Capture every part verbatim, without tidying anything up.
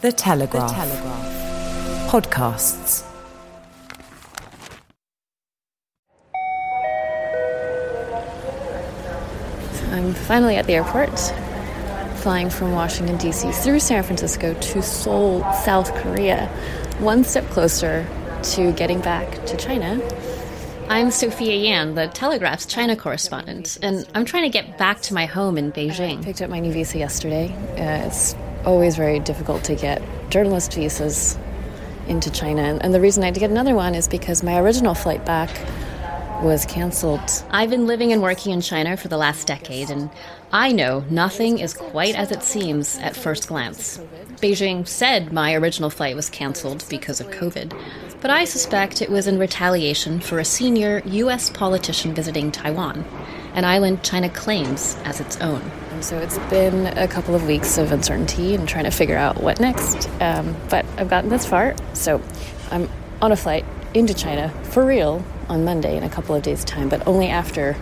The Telegraph. The Telegraph. Podcasts. I'm finally at the airport, flying from Washington, D C through San Francisco to Seoul, South Korea, one step closer to getting back to China. I'm Sophia Yan, The Telegraph's China correspondent, and I'm trying to get back to my home in Beijing. I picked up my new visa yesterday. Uh, it's always very difficult to get journalist visas into China. And the reason I had to get another one is because my original flight back was canceled. I've been living and working in China for the last decade, and I know nothing is quite as it seems at first glance. Beijing said my original flight was canceled because of COVID, but I suspect it was in retaliation for a senior U S politician visiting Taiwan, an island China claims as its own. So it's been a couple of weeks of uncertainty and trying to figure out what next. Um, but I've gotten this far, so I'm on a flight into China for real on Monday in a couple of days' time, but only after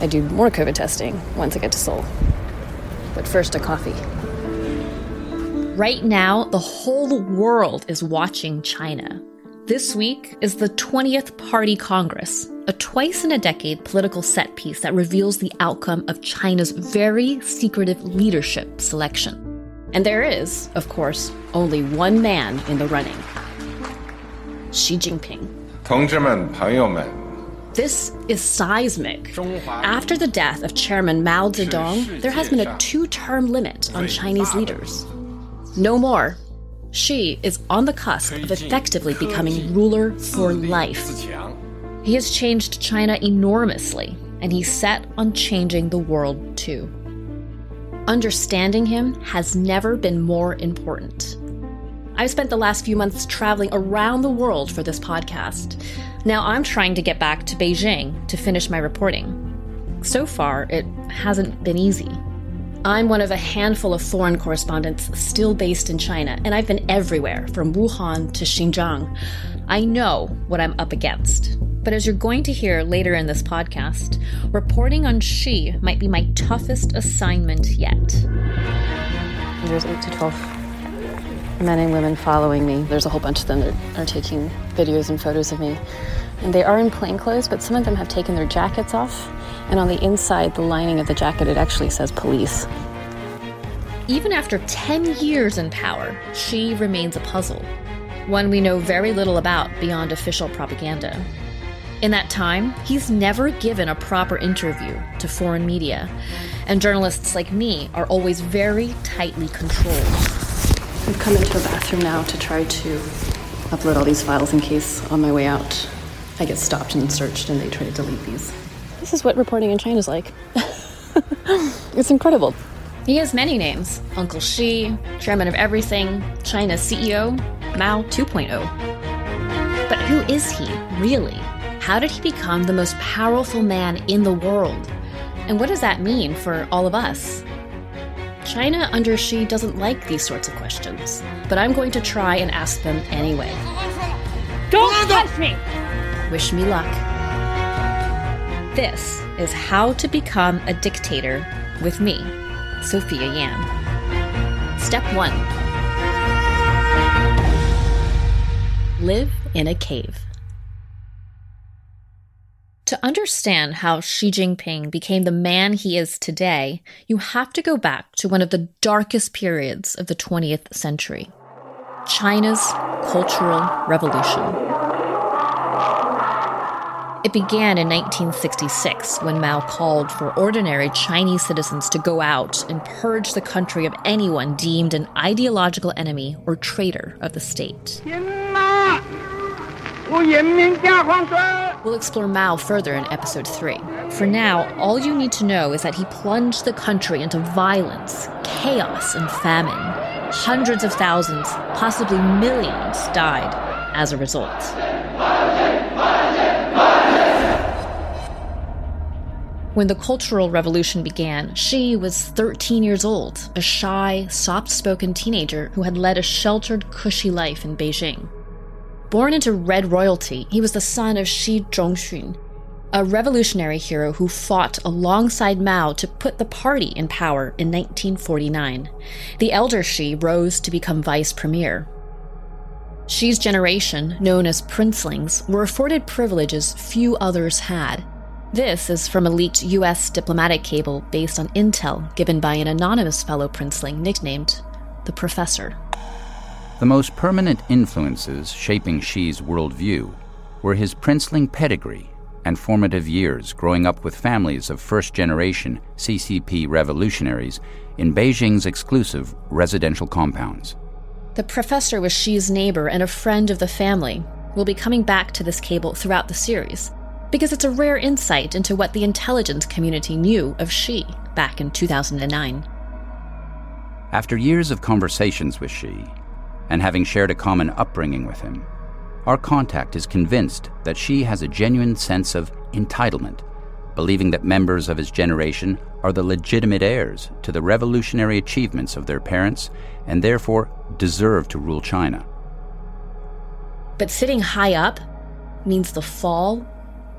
I do more COVID testing once I get to Seoul. But first, a coffee. Right now, the whole world is watching China. This week is the twentieth Party Congress, a twice-in-a-decade political set piece that reveals the outcome of China's very secretive leadership selection. And there is, of course, only one man in the running. Xi Jinping. 同志们,朋友们. This is seismic. After the death of Chairman Mao Zedong, there has been a two-term limit on Chinese leaders. No more. Xi is on the cusp of effectively becoming ruler for life. He has changed China enormously, and he's set on changing the world too. Understanding him has never been more important. I've spent the last few months traveling around the world for this podcast. Now I'm trying to get back to Beijing to finish my reporting. So far, it hasn't been easy. I'm one of a handful of foreign correspondents still based in China, and I've been everywhere, from Wuhan to Xinjiang. I know what I'm up against. But as you're going to hear later in this podcast, reporting on Xi might be my toughest assignment yet. There's eight to twelve men and women following me. There's a whole bunch of them that are taking videos and photos of me. And they are in plain clothes, but some of them have taken their jackets off. And on the inside, the lining of the jacket, it actually says police. Even after ten years in power, Xi remains a puzzle, one we know very little about beyond official propaganda. In that time, he's never given a proper interview to foreign media, and journalists like me are always very tightly controlled. I've come into a bathroom now to try to upload all these files in case on my way out I get stopped and searched and they try to delete these. This is what reporting in China is like. It's incredible. He has many names. Uncle Xi, Chairman of Everything, China's C E O, Mao two point oh. But who is he, really? How did he become the most powerful man in the world? And what does that mean for all of us? China under Xi doesn't like these sorts of questions, but I'm going to try and ask them anyway. Don't touch me! Wish me luck. This is How to Become a Dictator with me, Sophia Yan. Step one. Live in a cave. To understand how Xi Jinping became the man he is today, you have to go back to one of the darkest periods of the twentieth century, China's Cultural Revolution. It began in nineteen sixty-six when Mao called for ordinary Chinese citizens to go out and purge the country of anyone deemed an ideological enemy or traitor of the state. We'll explore Mao further in episode three. For now, all you need to know is that he plunged the country into violence, chaos, and famine. Hundreds of thousands, possibly millions, died as a result. When the Cultural Revolution began, Xi was thirteen years old, a shy, soft-spoken teenager who had led a sheltered, cushy life in Beijing. Born into Red royalty, he was the son of Xi Zhongxun, a revolutionary hero who fought alongside Mao to put the party in power in nineteen forty-nine. The elder Xi rose to become vice premier. Xi's generation, known as princelings, were afforded privileges few others had. This is from a leaked U S diplomatic cable based on intel given by an anonymous fellow princeling nicknamed the Professor. The most permanent influences shaping Xi's worldview were his princeling pedigree and formative years growing up with families of first-generation C C P revolutionaries in Beijing's exclusive residential compounds. The Professor was Xi's neighbor and a friend of the family. We'll be coming back to this cable throughout the series because it's a rare insight into what the intelligence community knew of Xi back in two thousand nine. After years of conversations with Xi, and having shared a common upbringing with him, our contact is convinced that Xi has a genuine sense of entitlement, believing that members of his generation are the legitimate heirs to the revolutionary achievements of their parents and therefore deserve to rule China. But sitting high up means the fall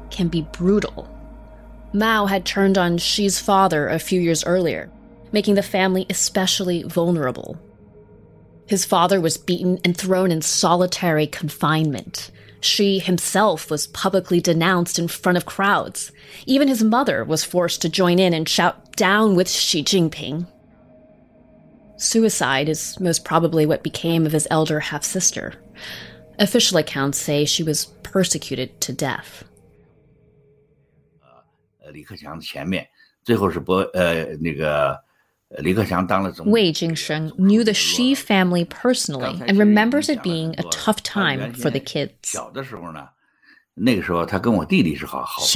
can be brutal. Mao had turned on Xi's father a few years earlier, making the family especially vulnerable. His father was beaten and thrown in solitary confinement. Xi himself was publicly denounced in front of crowds. Even his mother was forced to join in and shout, "Down with Xi Jinping." Suicide is most probably what became of his elder half-sister. Official accounts say she was persecuted to death. Uh, Li Keqiang's 前面,最后是 uh, 那个 Wei Jingsheng knew the Xi family personally and remembers it being a tough time for the kids. Xi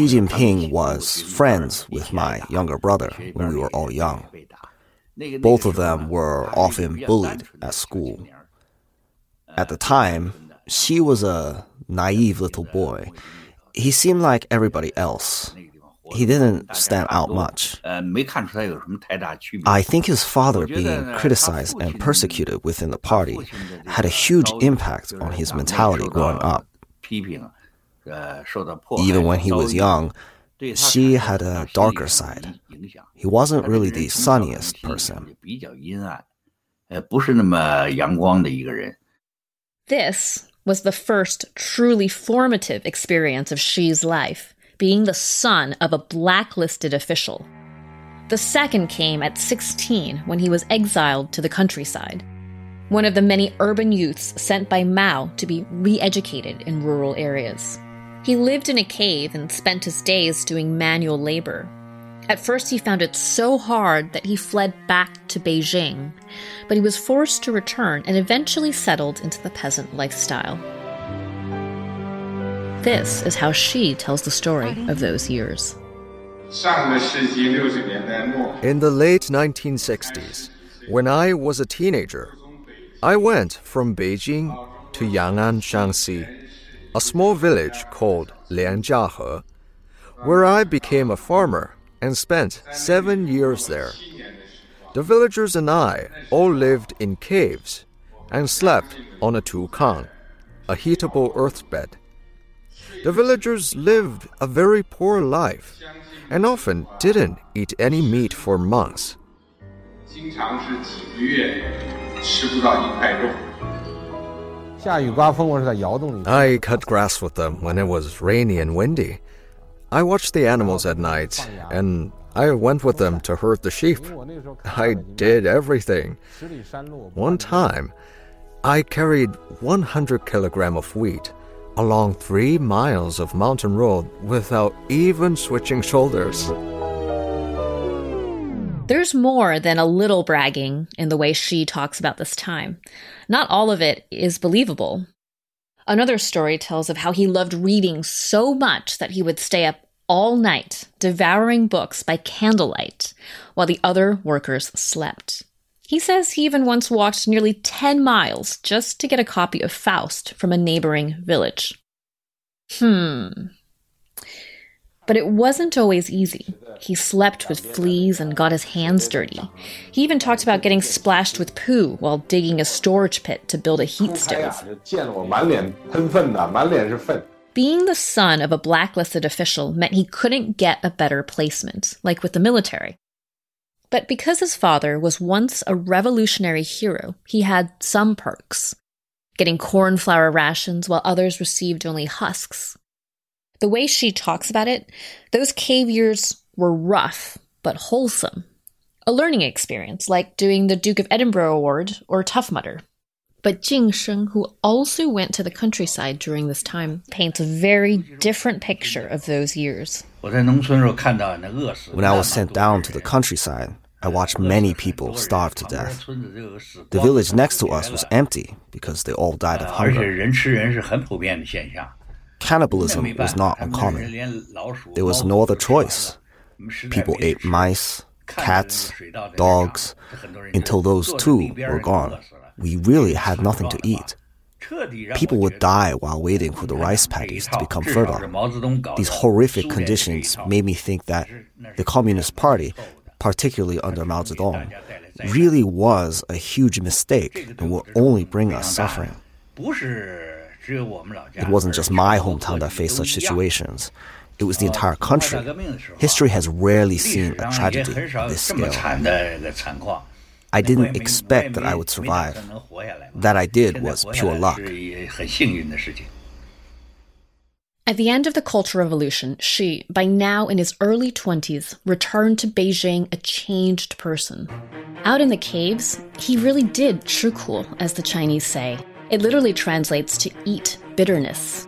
Jinping was friends with my younger brother when we were all young. Both of them were often bullied at school. At the time, Xi was a naive little boy. He seemed like everybody else. He didn't stand out much. I think his father being criticized and persecuted within the party had a huge impact on his mentality growing up. Even when he was young, Xi had a darker side. He wasn't really the sunniest person. This was the first truly formative experience of Xi's life, being the son of a blacklisted official. The second came at sixteen when he was exiled to the countryside, one of the many urban youths sent by Mao to be re-educated in rural areas. He lived in a cave and spent his days doing manual labor. At first he found it so hard that he fled back to Beijing, but he was forced to return and eventually settled into the peasant lifestyle. This is how Xi tells the story of those years. In the late nineteen sixties, when I was a teenager, I went from Beijing to Yang'an, Shaanxi, a small village called Lianjiahe, where I became a farmer and spent seven years there. The villagers and I all lived in caves and slept on a tukang, a heatable earth bed. The villagers lived a very poor life and often didn't eat any meat for months. I cut grass with them when it was rainy and windy. I watched the animals at night, and I went with them to herd the sheep. I did everything. One time, I carried one hundred kilograms of wheat along three miles of mountain road without even switching shoulders. There's more than a little bragging in the way Xi talks about this time. Not all of it is believable. Another story tells of how he loved reading so much that he would stay up all night, devouring books by candlelight, while the other workers slept. He says he even once walked nearly ten miles just to get a copy of Faust from a neighboring village. Hmm. But it wasn't always easy. He slept with fleas and got his hands dirty. He even talked about getting splashed with poo while digging a storage pit to build a heat stove. Being the son of a blacklisted official meant he couldn't get a better placement, like with the military. But because his father was once a revolutionary hero, he had some perks, getting corn flour rations while others received only husks. The way Xi talks about it, those cave years were rough but wholesome. A learning experience, like doing the Duke of Edinburgh Award or Tough Mudder. But Jingsheng, who also went to the countryside during this time, paints a very different picture of those years. When I was sent down to the countryside, I watched many people starve to death. The village next to us was empty because they all died of hunger. Cannibalism was not uncommon. There was no other choice. People ate mice, cats, dogs, until those two were gone. We really had nothing to eat. People would die while waiting for the rice paddies to become fertile. These horrific conditions made me think that the Communist Party, particularly under Mao Zedong, really was a huge mistake and would only bring us suffering. It wasn't just my hometown that faced such situations. It was the entire country. History has rarely seen a tragedy of this scale. I didn't expect that I would survive. That I did was pure luck. At the end of the Cultural Revolution, Xi, by now in his early twenties, returned to Beijing a changed person. Out in the caves, he really did chukuo, as the Chinese say. It literally translates to eat bitterness.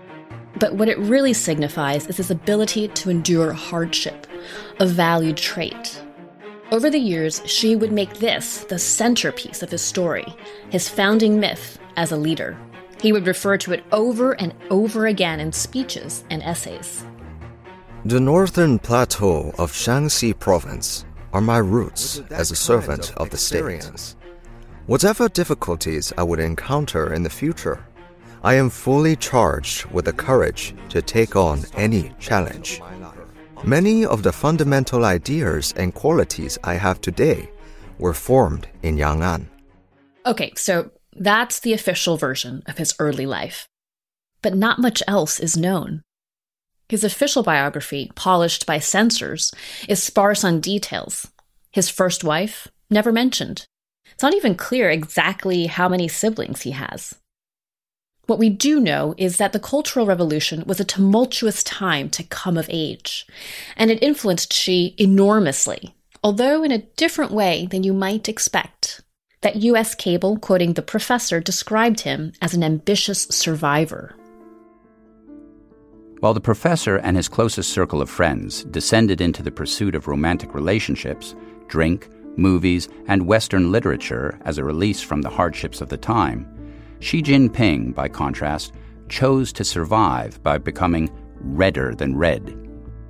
But what it really signifies is his ability to endure hardship, a valued trait. Over the years, Xi would make this the centerpiece of his story, his founding myth as a leader. He would refer to it over and over again in speeches and essays. The northern plateau of Shaanxi province are my roots as a servant of the state. Whatever difficulties I would encounter in the future, I am fully charged with the courage to take on any challenge. Many of the fundamental ideas and qualities I have today were formed in Yang'an. Okay, so that's the official version of his early life. But not much else is known. His official biography, polished by censors, is sparse on details. His first wife, never mentioned. It's not even clear exactly how many siblings he has. What we do know is that the Cultural Revolution was a tumultuous time to come of age, and it influenced Xi enormously, although in a different way than you might expect. That U S cable quoting The Professor described him as an ambitious survivor. While The Professor and his closest circle of friends descended into the pursuit of romantic relationships, drink, movies, and Western literature as a release from the hardships of the time, Xi Jinping, by contrast, chose to survive by becoming redder than red.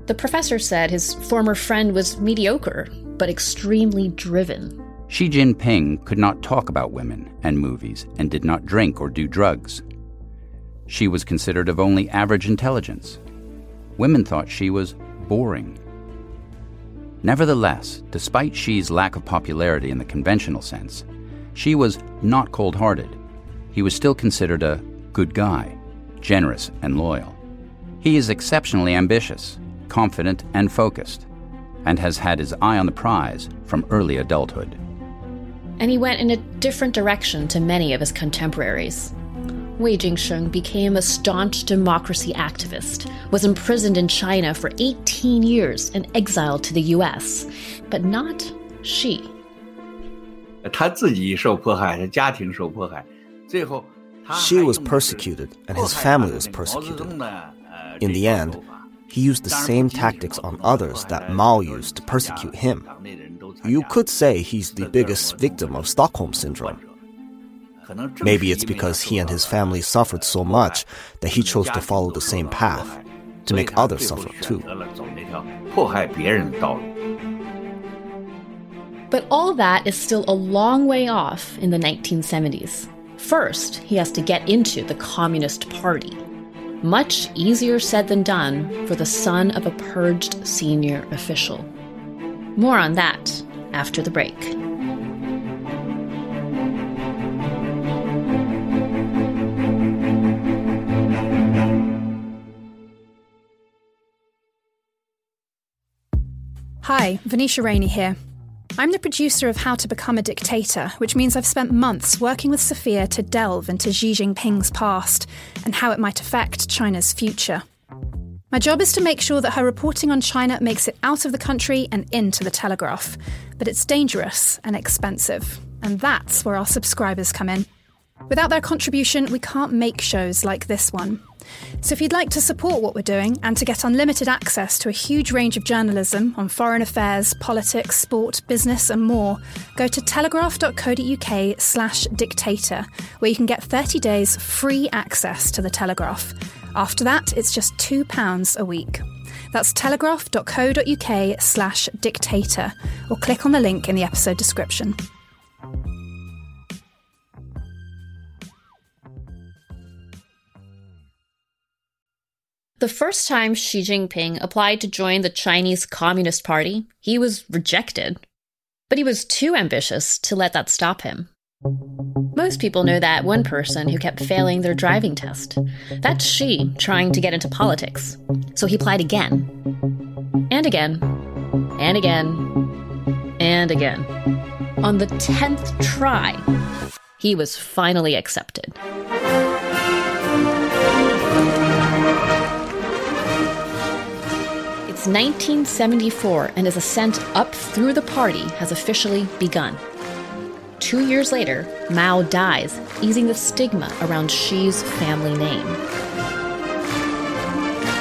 The Professor said his former friend was mediocre, but extremely driven. Xi Jinping could not talk about women and movies and did not drink or do drugs. She was considered of only average intelligence. Women thought she was boring. Nevertheless, despite Xi's lack of popularity in the conventional sense, Xi was not cold-hearted. He was still considered a good guy, generous and loyal. He is exceptionally ambitious, confident and focused, and has had his eye on the prize from early adulthood. And he went in a different direction to many of his contemporaries. Wei Jingsheng became a staunch democracy activist, was imprisoned in China for eighteen years and exiled to the U S, but not Xi. 他自己受迫害，家庭受迫害。 Xi was persecuted, and his family was persecuted. In the end, he used the same tactics on others that Mao used to persecute him. You could say he's the biggest victim of Stockholm Syndrome. Maybe it's because he and his family suffered so much that he chose to follow the same path, to make others suffer too. But all that is still a long way off in the nineteen seventies. First, he has to get into the Communist Party. Much easier said than done for the son of a purged senior official. More on that after the break. Hi, Venetia Rainey here. I'm the producer of How to Become a Dictator, which means I've spent months working with Sophia to delve into Xi Jinping's past and how it might affect China's future. My job is to make sure that her reporting on China makes it out of the country and into The Telegraph. But it's dangerous and expensive, and that's where our subscribers come in. Without their contribution, we can't make shows like this one. So if you'd like to support what we're doing and to get unlimited access to a huge range of journalism on foreign affairs, politics, sport, business and more, go to telegraph.co.uk slash dictator, where you can get thirty days free access to The Telegraph. After that, it's just two pounds a week. That's telegraph.co.uk slash dictator, or click on the link in the episode description. The first time Xi Jinping applied to join the Chinese Communist Party, he was rejected. But he was too ambitious to let that stop him. Most people know that one person who kept failing their driving test. That's Xi trying to get into politics. So he applied again. And again. And again. And again. On the tenth try, he was finally accepted. It's nineteen seventy-four, and his ascent up through the party has officially begun. Two years later, Mao dies, easing the stigma around Xi's family name.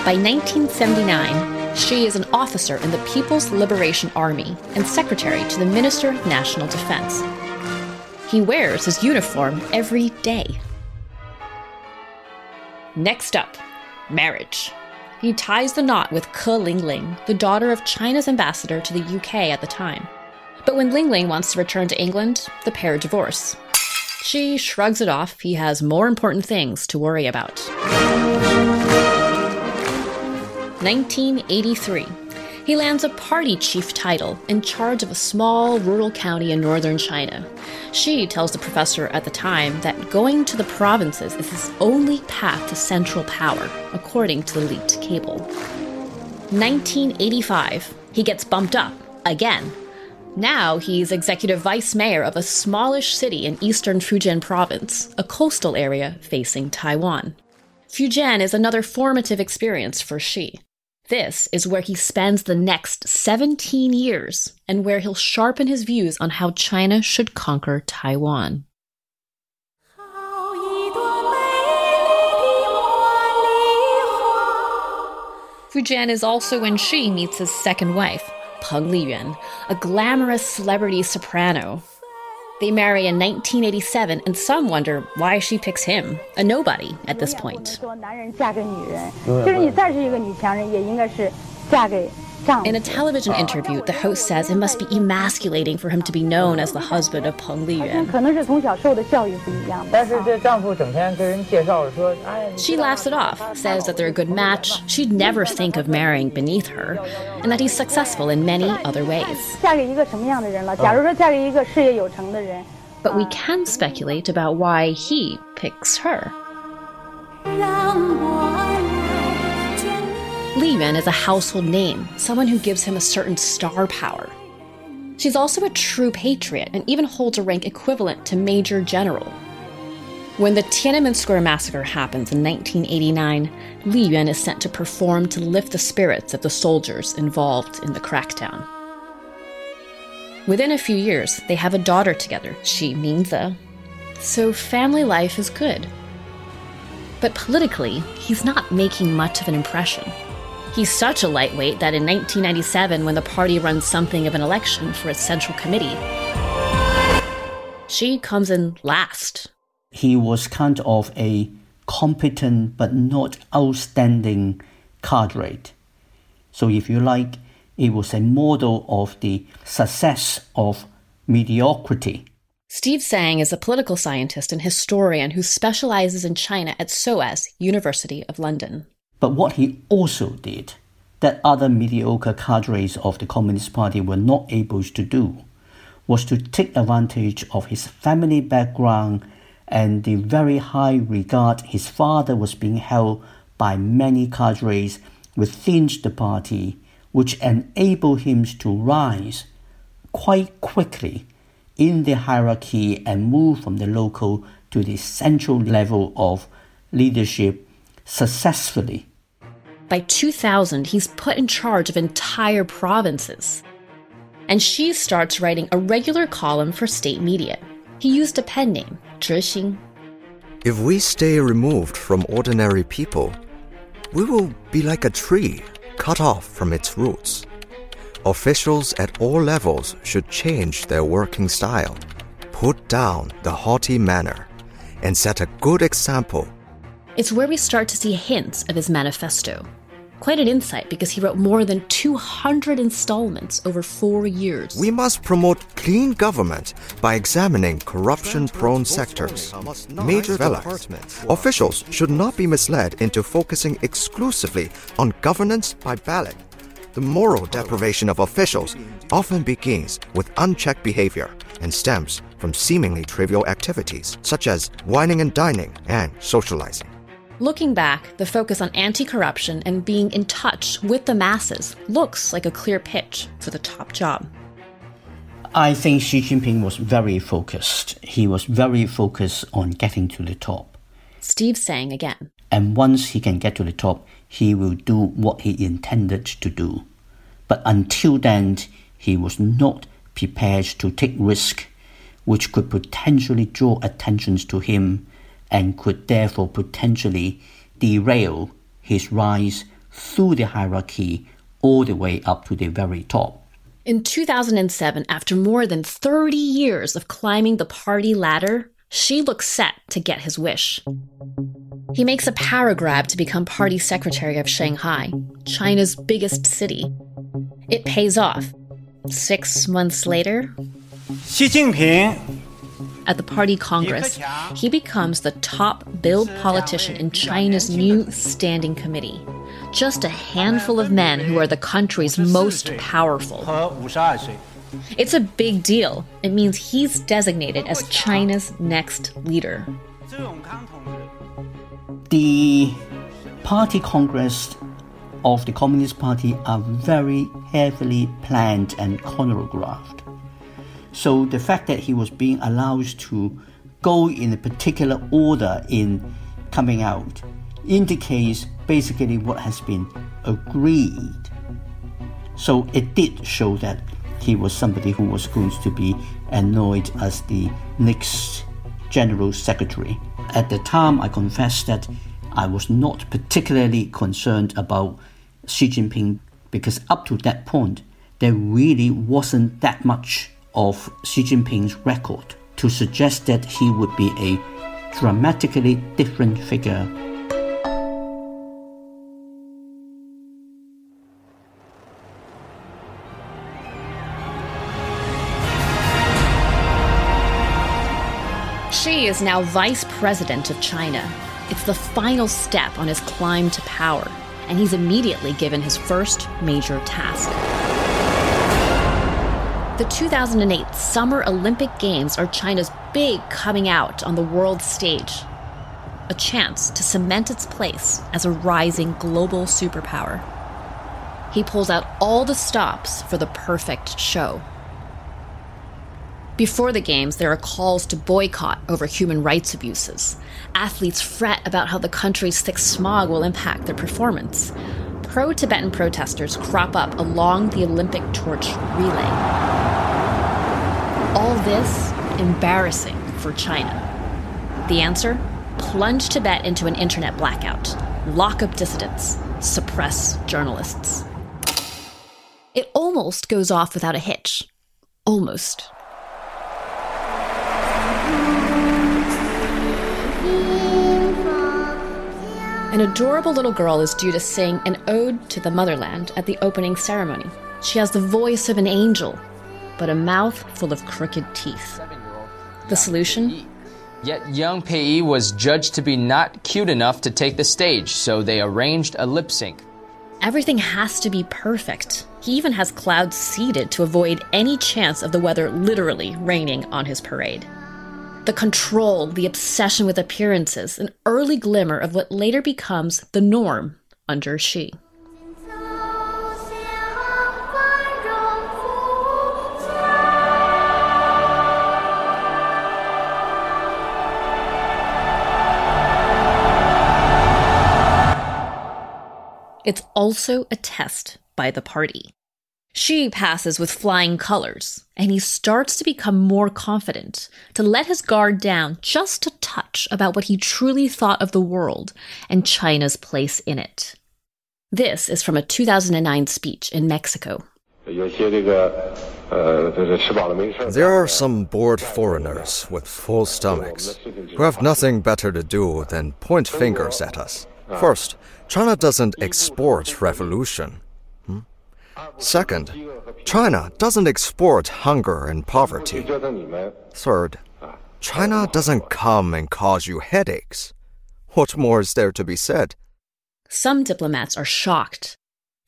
By nineteen seventy-nine, Xi is an officer in the People's Liberation Army and secretary to the Minister of National Defense. He wears his uniform every day. Next up, marriage. He ties the knot with Ke Lingling, the daughter of China's ambassador to the U K at the time. But when Lingling wants to return to England, the pair divorce. Xi shrugs it off. He has more important things to worry about. nineteen eighty-three. He lands a party chief title in charge of a small rural county in northern China. Xi tells the professor at the time that going to the provinces is his only path to central power, according to the leaked cable. nineteen eighty-five, he gets bumped up again. Now he's executive vice mayor of a smallish city in eastern Fujian province, a coastal area facing Taiwan. Fujian is another formative experience for Xi. This is where he spends the next seventeen years and where he'll sharpen his views on how China should conquer Taiwan. Fujian is also when Xi meets his second wife, Peng Liyuan, a glamorous celebrity soprano. They marry in nineteen eighty-seven, and some wonder why she picks him, a nobody at this point. In a television interview, the host says it must be emasculating for him to be known as the husband of Peng Liyuan. She laughs it off, says that they're a good match, she'd never think of marrying beneath her, and that he's successful in many other ways. But we can speculate about why he picks her. Liyuan is a household name, someone who gives him a certain star power. She's also a true patriot and even holds a rank equivalent to Major General. When the Tiananmen Square massacre happens in nineteen eighty-nine, Liyuan is sent to perform to lift the spirits of the soldiers involved in the crackdown. Within a few years, they have a daughter together, Xi Mingze. So family life is good. But politically, he's not making much of an impression. He's such a lightweight that in nineteen ninety-seven, when the party runs something of an election for its central committee, Xi comes in last. He was kind of a competent but not outstanding cadre. So if you like, it was a model of the success of mediocrity. Steve Tsang is a political scientist and historian who specializes in China at SOAS, University of London. But what he also did, that other mediocre cadres of the Communist Party were not able to do, was to take advantage of his family background and the very high regard his father was being held by many cadres within the party, which enabled him to rise quite quickly in the hierarchy and move from the local to the central level of leadership successfully. By two thousand, he's put in charge of entire provinces. And she starts writing a regular column for state media. He used a pen name, Zhexing. If we stay removed from ordinary people, we will be like a tree cut off from its roots. Officials at all levels should change their working style, put down the haughty manner, and set a good example. It's where we start to see hints of his manifesto. Quite an insight, because he wrote more than two hundred installments over four years. We must promote clean government by examining corruption-prone sectors. Major developments. Officials should not be misled into focusing exclusively on governance by ballot. The moral deprivation of officials often begins with unchecked behavior and stems from seemingly trivial activities, such as wining and dining and socializing. Looking back, the focus on anti-corruption and being in touch with the masses looks like a clear pitch for the top job. I think Xi Jinping was very focused. He was very focused on getting to the top. Steve Tsang again. And once he can get to the top, he will do what he intended to do. But until then, he was not prepared to take risk, which could potentially draw attention to him and could therefore potentially derail his rise through the hierarchy all the way up to the very top. In two thousand seven, after more than thirty years of climbing the party ladder, Xi looks set to get his wish. He makes a power grab to become party secretary of Shanghai, China's biggest city. It pays off. Six months later, Xi Jinping, at the party congress, he becomes the top billed politician in China's new standing committee. Just a handful of men who are the country's most powerful. It's a big deal. It means he's designated as China's next leader. The party congress of the Communist Party are very heavily planned and choreographed. So the fact that he was being allowed to go in a particular order in coming out indicates basically what has been agreed. So it did show that he was somebody who was going to be anointed as the next General Secretary. At the time, I confess that I was not particularly concerned about Xi Jinping, because up to that point, there really wasn't that much of Xi Jinping's record to suggest that he would be a dramatically different figure. Xi is now vice president of China. It's the final step on his climb to power, and he's immediately given his first major task. The two thousand eight Summer Olympic Games are China's big coming out on the world stage. A chance to cement its place as a rising global superpower. He pulls out all the stops for the perfect show. Before the games, there are calls to boycott over human rights abuses. Athletes fret about how the country's thick smog will impact their performance. Pro-Tibetan protesters crop up along the Olympic torch relay. All this embarrassing for China. The answer? Plunge Tibet into an internet blackout. Lock up dissidents. Suppress journalists. It almost goes off without a hitch. Almost. An adorable little girl is due to sing an ode to the motherland at the opening ceremony. She has the voice of an angel, but a mouth full of crooked teeth. The solution? Yet young Pei was judged to be not cute enough to take the stage, so they arranged a lip sync. Everything has to be perfect. He even has clouds seeded to avoid any chance of the weather literally raining on his parade. The control, the obsession with appearances, an early glimmer of what later becomes the norm under Xi. It's also a test by the party. Xi passes with flying colors, and he starts to become more confident, to let his guard down just a touch about what he truly thought of the world and China's place in it. This is from a two thousand nine speech in Mexico. There are some bored foreigners with full stomachs who have nothing better to do than point fingers at us. First, China doesn't export revolution. Hmm? Second, China doesn't export hunger and poverty. Third, China doesn't come and cause you headaches. What more is there to be said? Some diplomats are shocked.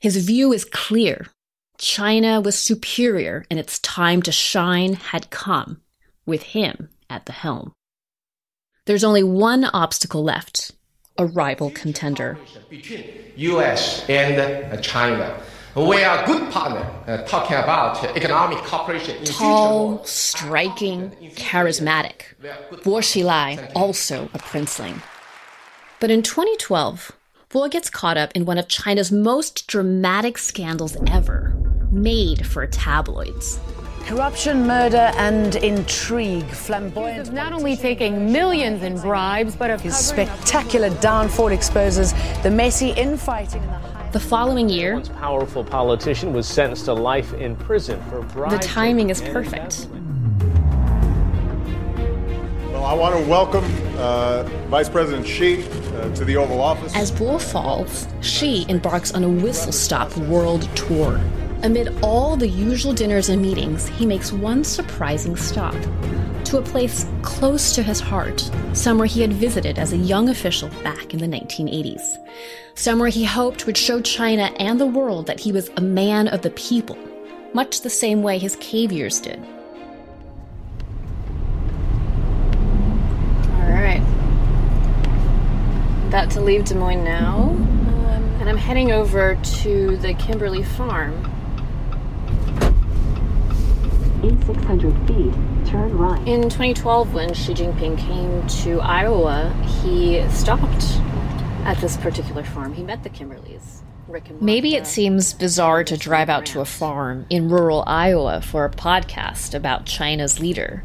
His view is clear. China was superior, and its time to shine had come, with him at the helm. There's only one obstacle left. A rival contender. Between U S and China, we are a good partner uh, talking about economic cooperation. Tall, striking, charismatic. Bo Xilai, also a princeling. But in twenty twelve, Bo gets caught up in one of China's most dramatic scandals ever, made for tabloids. Corruption, murder, and intrigue. Flamboyant of not only taking millions in bribes, but of his spectacular downfall exposes the messy infighting in the high. The following year, a powerful politician was sentenced to life in prison for bribes. The timing is perfect. Well, I want to welcome uh, Vice President Xi uh, to the Oval Office. As Bo falls, Xi embarks on a whistle-stop world tour. Amid all the usual dinners and meetings, he makes one surprising stop, to a place close to his heart, somewhere he had visited as a young official back in the nineteen eighties. Somewhere he hoped would show China and the world that he was a man of the people, much the same way his cave years did. All right. About to leave Des Moines now, um, and I'm heading over to the Kimberly farm. In six hundred feet, turn right. In twenty twelve, when Xi Jinping came to Iowa, he stopped at this particular farm. He met the Kimberleys. Rick and Maybe it seems bizarre to drive out to a farm in rural Iowa for a podcast about China's leader,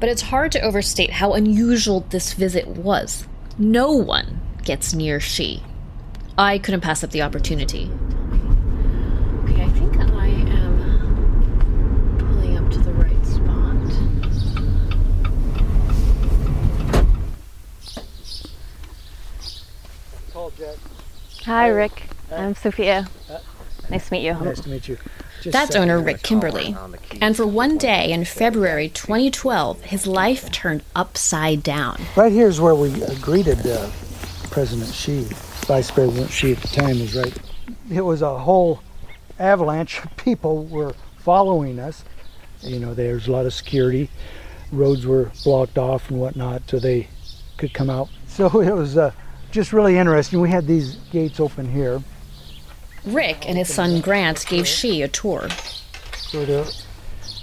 but it's hard to overstate how unusual this visit was. No one gets near Xi. I couldn't pass up the opportunity. Hi, Rick. I'm Sophia. Nice to meet you. Nice to meet you. Just That's owner Rick Kimberly. And for one day in February twenty twelve, his life turned upside down. Right here is where we uh, greeted uh, President Xi. Vice President Xi at the time is right. It was a whole avalanche of people were following us. You know, there's a lot of security. Roads were blocked off and whatnot, so they could come out. So it was... Uh, Just really interesting. We had these gates open here. Rick and his son Grant gave Xi a tour.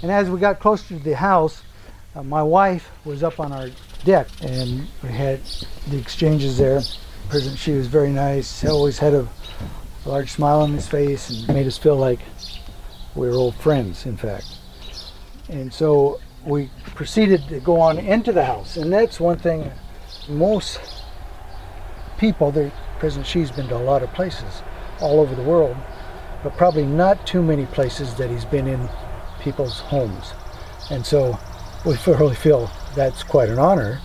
And as we got closer to the house, Uh, my wife was up on our deck and we had the exchanges there. President Xi was very nice. He always had a large smile on his face and made us feel like we were old friends, in fact. And so we proceeded to go on into the house. And that's one thing most people, President Xi's been to a lot of places all over the world, but probably not too many places that he's been in people's homes. And so we really feel that's quite an honor.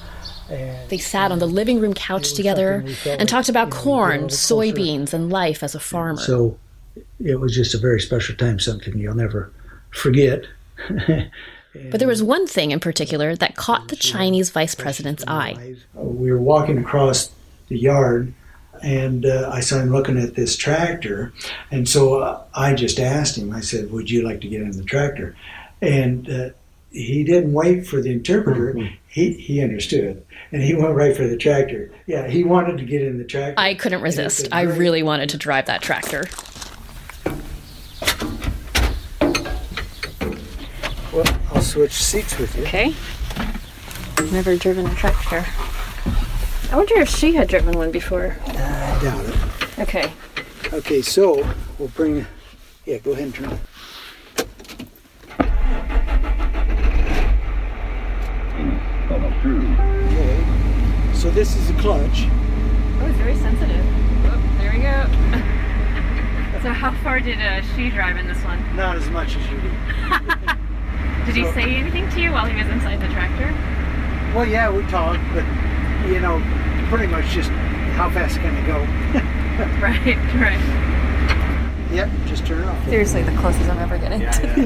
And they sat on the living room couch together and like, talked about you know, corn, soybeans, and life as a farmer. So it was just a very special time, something you'll never forget. But there was one thing in particular that caught the Chinese vice president's eye. We were walking across the yard, and uh, I saw him looking at this tractor. And so uh, I just asked him, I said, would you like to get in the tractor? And uh, he didn't wait for the interpreter. Mm-hmm. He he understood, and he went right for the tractor. Yeah, he wanted to get in the tractor. I couldn't resist. I really wanted to drive that tractor. Well, I'll switch seats with you. Okay. Never driven a tractor. I wonder if she had driven one before. I doubt it. Okay. Okay, so we'll bring... Yeah, go ahead and turn it. Okay, so this is a clutch. Oh, it's very sensitive. Oh, there we go. So how far did uh, she drive in this one? Not as much as you did. Did he say anything to you while he was inside the tractor? Well, yeah, we talked, but, you know, pretty much just how fast can it go? Right, right. Yep, just turn it off. Seriously, the closest I'm ever getting yeah, to. Yeah,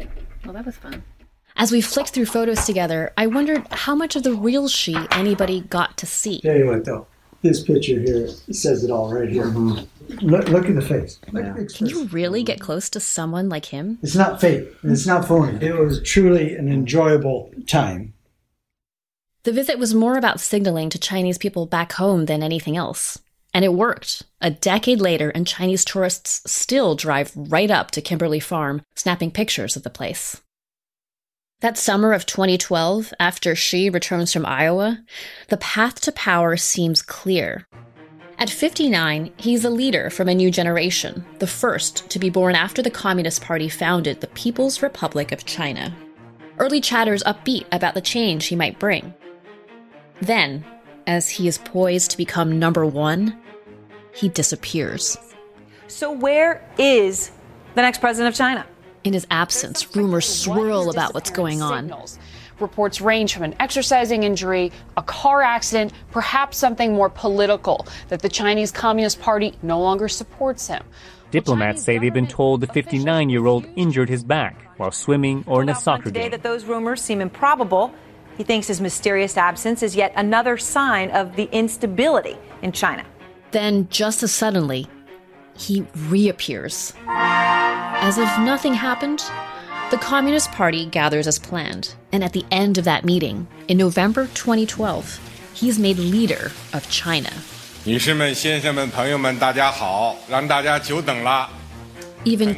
yeah. Well, that was fun. As we flicked through photos together, I wondered how much of the real Xi anybody got to see. Tell you what, though. This picture here says it all right here. Mm-hmm. Look, look at the face. Look yeah. at the expression. Can you really get close to someone like him? It's not fake. It's not phony. It was truly an enjoyable time. The visit was more about signaling to Chinese people back home than anything else. And it worked. A decade later, and Chinese tourists still drive right up to Kimberly Farm, snapping pictures of the place. That summer of twenty twelve, after Xi returns from Iowa, the path to power seems clear. At fifty-nine, he's a leader from a new generation, the first to be born after the Communist Party founded the People's Republic of China. Early chatter's upbeat about the change he might bring. Then, as he is poised to become number one, he disappears. So where is the next president of China? In his absence, rumors swirl about what's going on. Reports range from an exercising injury, a car accident, perhaps something more political, that the Chinese Communist Party no longer supports him. Diplomats say they've been told the fifty-nine-year-old injured his back while swimming or in a soccer game. That those rumors seem improbable. He thinks his mysterious absence is yet another sign of the instability in China. Then, just as suddenly, he reappears. As if nothing happened, the Communist Party gathers as planned. And at the end of that meeting, in November twenty twelve, he's made leader of China. Even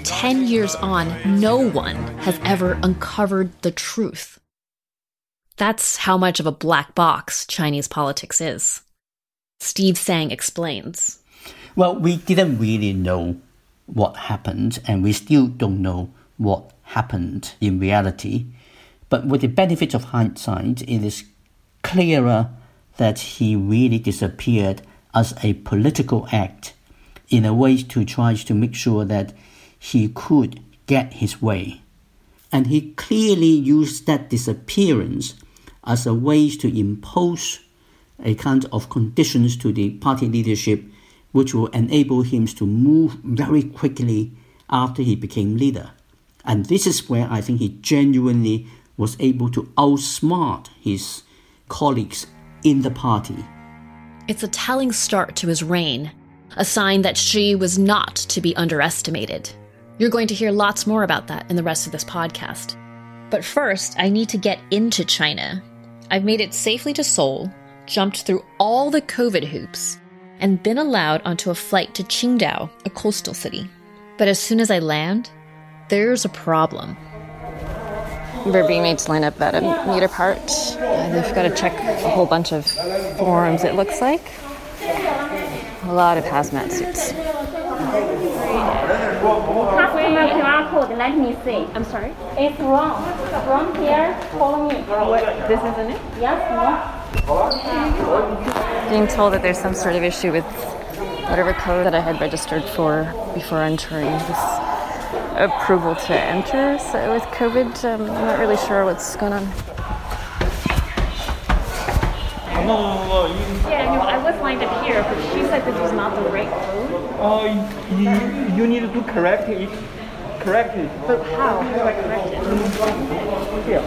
ten years on, no one has ever uncovered the truth. That's how much of a black box Chinese politics is. Steve Tsang explains. Well, we didn't really know what happened, and we still don't know what happened in reality. But with the benefit of hindsight, it is clearer that he really disappeared as a political act in a way to try to make sure that he could get his way. And he clearly used that disappearance as a way to impose a kind of conditions to the party leadership which will enable him to move very quickly after he became leader. And this is where I think he genuinely was able to outsmart his colleagues in the party. It's a telling start to his reign, a sign that Xi was not to be underestimated. You're going to hear lots more about that in the rest of this podcast. But first, I need to get into China. I've made it safely to Seoul, jumped through all the COVID hoops, and been allowed onto a flight to Qingdao, a coastal city. But as soon as I land, there's a problem. we're being made to line up about a metre apart. Uh, they've got to check a whole bunch of forms, it looks like. A lot of hazmat suits. I'm sorry? It's wrong. From here, follow me. What? This isn't it? Yes, no. Being told that there's some sort of issue with whatever code that I had registered for before entering this approval to enter. So with COVID, um, I'm not really sure what's going on. Yeah, no, I was lined up here, but she said this was not the right code. Oh, you, you need to correct it. Correct it. But how? How do I correct it? Here.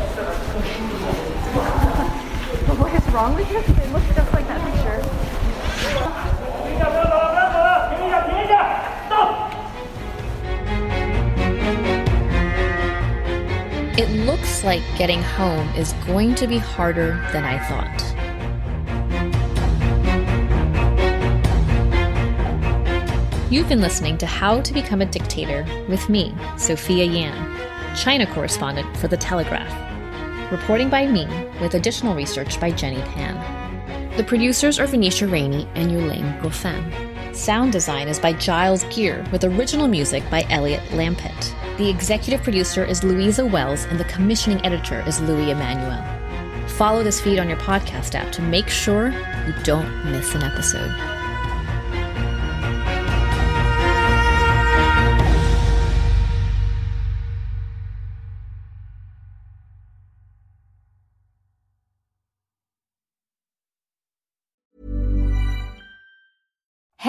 But what is wrong with this? It looks just like that picture. It looks like getting home is going to be harder than I thought. You've been listening to How to Become a Dictator with me, Sophia Yan, China correspondent for The Telegraph. Reporting by me, with additional research by Jenny Pan. The producers are Venetia Rainey and Yuling Goffin. Sound design is by Giles Gere, with original music by Elliot Lampitt. The executive producer is Louisa Wells, and the commissioning editor is Louis Emmanuel. Follow this feed on your podcast app to make sure you don't miss an episode.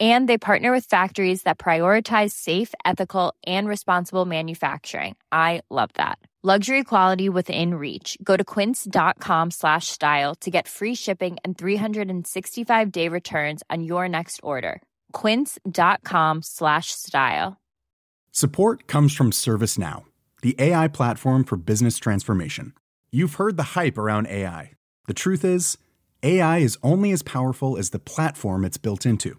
And they partner with factories that prioritize safe, ethical, and responsible manufacturing. I love that. Luxury quality within reach. Go to quince.com slash style to get free shipping and three hundred sixty-five day returns on your next order. Quince.com slash style. Support comes from ServiceNow, the A I platform for business transformation. You've heard the hype around A I. The truth is, A I is only as powerful as the platform it's built into.